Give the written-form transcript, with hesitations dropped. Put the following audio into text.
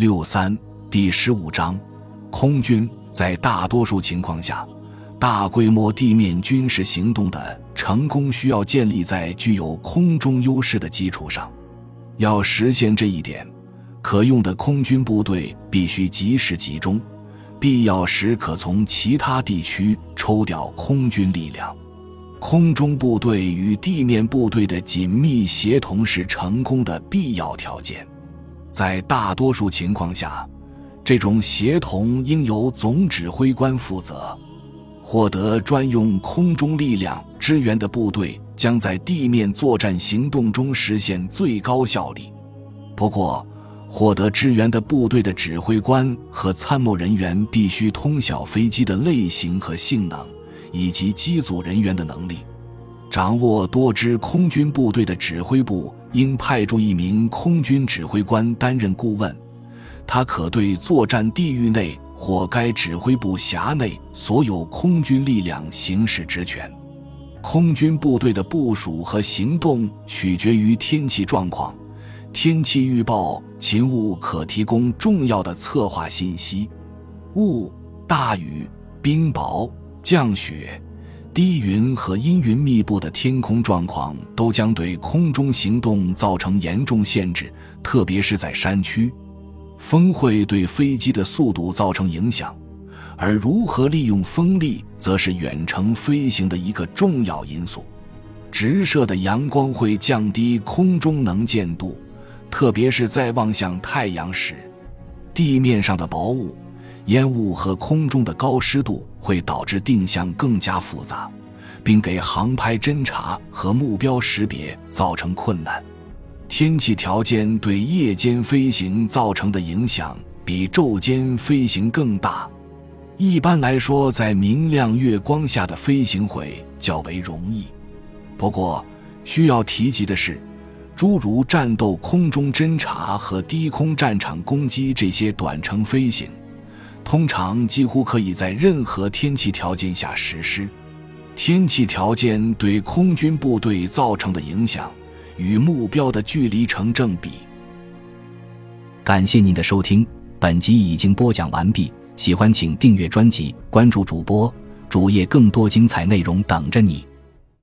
63第15章，空军在大多数情况下，大规模地面军事行动的成功需要建立在具有空中优势的基础上。要实现这一点，可用的空军部队必须及时集中，必要时可从其他地区抽调空军力量。空中部队与地面部队的紧密协同是成功的必要条件。在大多数情况下，这种协同应由总指挥官负责。获得专用空中力量支援的部队将在地面作战行动中实现最高效率。不过，获得支援的部队的指挥官和参谋人员必须通晓飞机的类型和性能，以及机组人员的能力。掌握多支空军部队的指挥部应派驻一名空军指挥官担任顾问，他可对作战地域内或该指挥部辖内所有空军力量行使职权。空军部队的部署和行动取决于天气状况，天气预报勤务可提供重要的策划信息。雾、大雨、冰雹、降雪、低云和阴云密布的天空状况都将对空中行动造成严重限制，特别是在山区。风会对飞机的速度造成影响，而如何利用风力则是远程飞行的一个重要因素。直射的阳光会降低空中能见度，特别是在望向太阳时。地面上的薄雾、烟雾和空中的高湿度会导致定向更加复杂，并给航拍侦察和目标识别造成困难。天气条件对夜间飞行造成的影响比昼间飞行更大。一般来说，在明亮月光下的飞行会较为容易。不过，需要提及的是，诸如战斗空中侦察和低空战场攻击这些短程飞行，通常几乎可以在任何天气条件下实施。天气条件对空军部队造成的影响与目标的距离成正比。感谢您的收听，本集已经播讲完毕，喜欢请订阅专辑，关注主播，主页更多精彩内容等着你。